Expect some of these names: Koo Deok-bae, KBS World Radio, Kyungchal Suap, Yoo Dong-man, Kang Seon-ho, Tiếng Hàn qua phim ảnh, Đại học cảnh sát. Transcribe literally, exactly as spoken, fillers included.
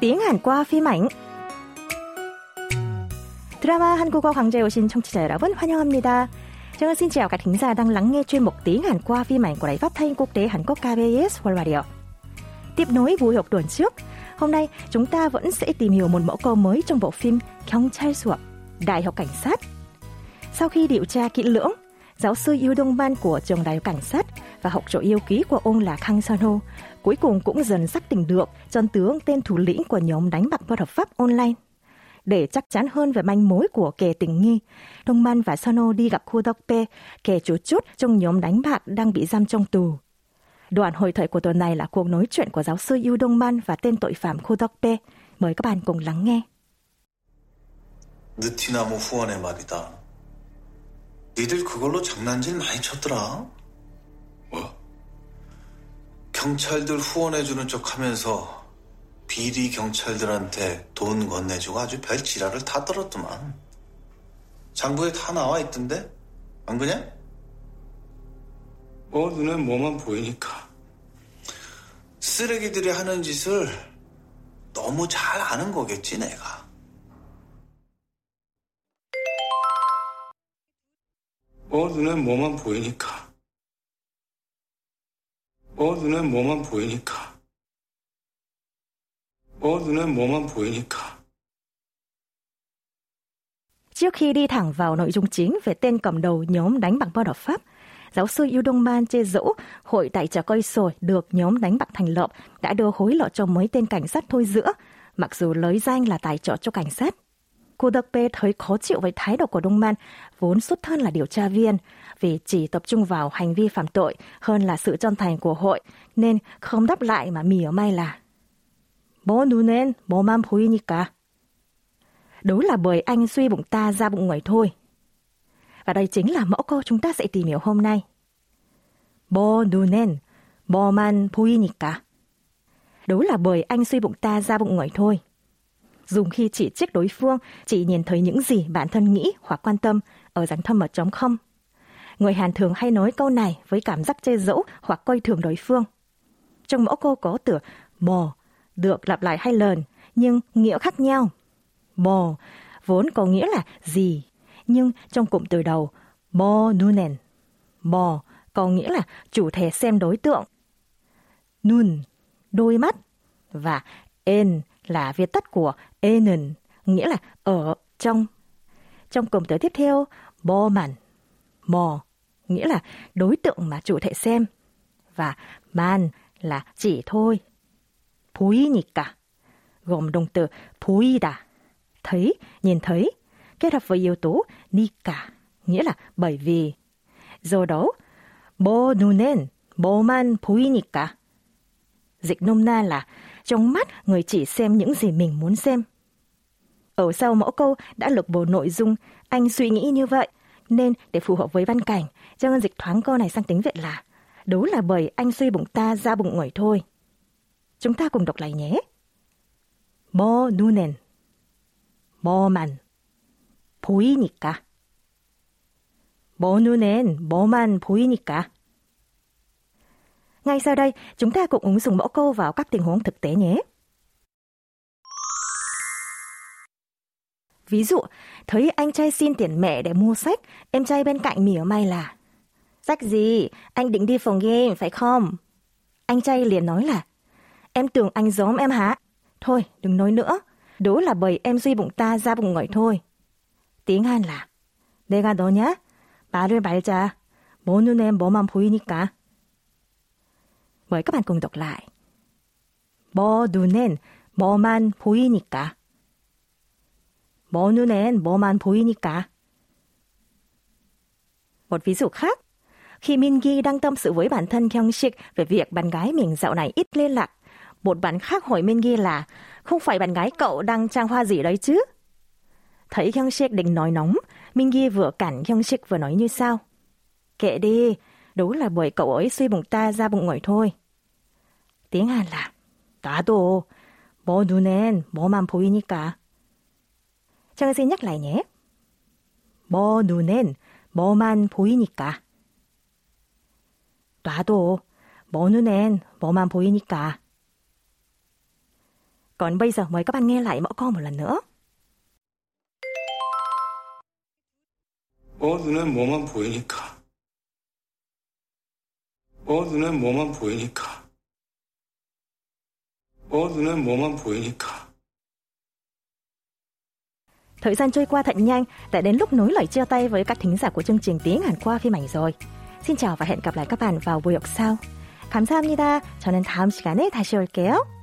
tiếng Hàn qua phim ảnh. 드라마 한국어 강좌에 오신 청취자 여러분 환영합니다. Chương xin chào các thính giả đang lắng nghe chuyên mục tiếng Hàn qua phim ảnh của Đài Phát thanh Quốc tế Hàn Quốc ca bê ét World Radio. Tiếp nối buổi học tuần trước, hôm nay chúng ta vẫn sẽ tìm hiểu một mẫu câu mới trong bộ phim Kyungchal Suap, Đại học cảnh sát. Sau khi điều tra kỹ lưỡng, giáo sư Yoo Dong-man của trường Đại học cảnh sát và học trò yêu quý của ông là Kang Seon-ho cuối cùng cũng dần xác định được chân tướng tên thủ lĩnh của nhóm đánh bạc bất hợp pháp online. Để chắc chắn hơn về manh mối của kẻ tình nghi, Dong-man và Seon-ho đi gặp Koo Deok-bae, kẻ chủ chốt trong nhóm đánh bạc đang bị giam trong tù. Đoạn hội thoại của tuần này là cuộc nói chuyện của giáo sư Yoo Dong-man và tên tội phạm Koo Deok-bae. Mời các bạn cùng lắng nghe. 느티나무 후원에 말이다. 니들 그걸로 장난질 많이 쳤더라. 뭐? 경찰들 후원해주는 척하면서 비리 경찰들한테 돈 건네주고 아주 별 지랄을 다 떨었더만. 장부에 다 나와 있던데? 안 그냐? 뭐 눈에 뭐만 보이니까. 쓰레기들이 하는 짓을 너무 잘 아는 거겠지 내가. 뭐 눈에 뭐만 보이니까. 뭐 눈에 뭐만 보이니까. 뭐 눈에 뭐만 보이니까. Trước khi đi thẳng vào nội dung chính về tên cầm đầu nhóm đánh bạc bất hợp pháp, giáo sư Yoo Dong-man chê dẫu hội tại trà cây sồi được nhóm đánh bạc thành lập đã đưa hối lộ cho mấy tên cảnh sát thôi giữa, mặc dù lối danh là tài trợ cho cảnh sát. Koo Deok-bae thấy khó chịu với thái độ của Dong-man, vốn xuất thân là điều tra viên, vì chỉ tập trung vào hành vi phạm tội hơn là sự chân thành của hội, nên không đáp lại mà mỉa mai là 뭐 눈엔 뭐만 보이니까. Đúng là bởi anh suy bụng ta ra bụng người thôi. Và đây chính là mẫu câu chúng ta sẽ tìm hiểu hôm nay. 뭐 눈엔 뭐만 보이니까. Đúng là bởi anh suy bụng ta ra bụng người thôi. Dùng khi chỉ trích đối phương, chỉ nhìn thấy những gì bản thân nghĩ hoặc quan tâm ở dáng thâm mật trống không. Người Hàn thường hay nói câu này với cảm giác chê dẫu hoặc coi thường đối phương. Trong mẫu câu có từ bò được lặp lại hai lần nhưng nghĩa khác nhau. Bò vốn có nghĩa là gì, nhưng trong cụm từ đầu bò nunen, bò có nghĩa là chủ thể xem đối tượng, nun đôi mắt và en là viết tắt của enen, nghĩa là ở trong. Trong cụm từ tiếp theo, bò màn, bò nghĩa là đối tượng mà chủ thể xem và man là chỉ thôi. 보이니까 gồm động từ 보이다, thấy, nhìn thấy, kết hợp với yếu tố 니까 nghĩa là bởi vì. Do đó, 뭐 눈엔 뭐만 보이니까 dịch nôm na là trong mắt người chỉ xem những gì mình muốn xem. Ở sau mẫu câu đã lược bổ nội dung anh suy nghĩ như vậy, nên để phù hợp với văn cảnh, Trang dịch thoáng câu này sang tiếng Việt là đúng là bởi anh suy bụng ta ra bụng người thôi. Chúng ta cùng đọc lại nhé. 뭐 눈엔 뭐만 보이니까. 뭐 눈엔 뭐만 보이니까. Ngay sau đây, chúng ta cũng ứng dụng mẫu câu vào các tình huống thực tế nhé. Ví dụ, thấy anh trai xin tiền mẹ để mua sách, em trai bên cạnh mỉa mai là sách gì? Anh định đi phòng game, phải không? Anh trai liền nói là em tưởng anh gióm em hả? Thôi, đừng nói nữa. Đó là bởi em duy bụng ta ra bụng ngồi thôi. Tiếng Hàn là 내가 너냐? 말을 말자. 뭐 눈에 뭐만 보이니까. Mời các bạn cùng đọc lại. 뭐 눈엔 뭐만 보이니까. 뭐 눈엔 뭐만 보이니까. Một ví dụ khác. Khi Min-gi đang tâm sự với bản thân Kyung-sik về việc bạn gái mình dạo này ít liên lạc, một bạn khác hỏi Min-gi là không phải bạn gái cậu đang trang hoa gì đấy chứ? Thấy Kyung-sik định nói nóng, Min-gi vừa cản Kyung-sik vừa nói như sau. Kệ đi, đúng là bởi cậu ấy suy bụng ta ra bụng ngồi thôi. Tiếng Hàn là 나도 뭐 눈엔 뭐만 보이니까. Trang xin nhắc lại nhé. 뭐 눈엔 뭐만 보이니까. 나도 뭐 눈엔 뭐만 보이니까. Còn bây giờ mời các bạn nghe lại mẫu câu một lần nữa. 어 눈에 뭐만 보이니까. 어 눈에 뭐만 보이니까. 어 눈에 뭐만 보이니까. Thời gian trôi qua thật nhanh, đã đến lúc nối lời chia tay với các thính giả của chương trình Tiếng Hàn qua phim ảnh rồi. Xin chào và hẹn gặp lại các bạn vào buổi học sau. 감사합니다. 저는 다음 시간에 다시 올게요.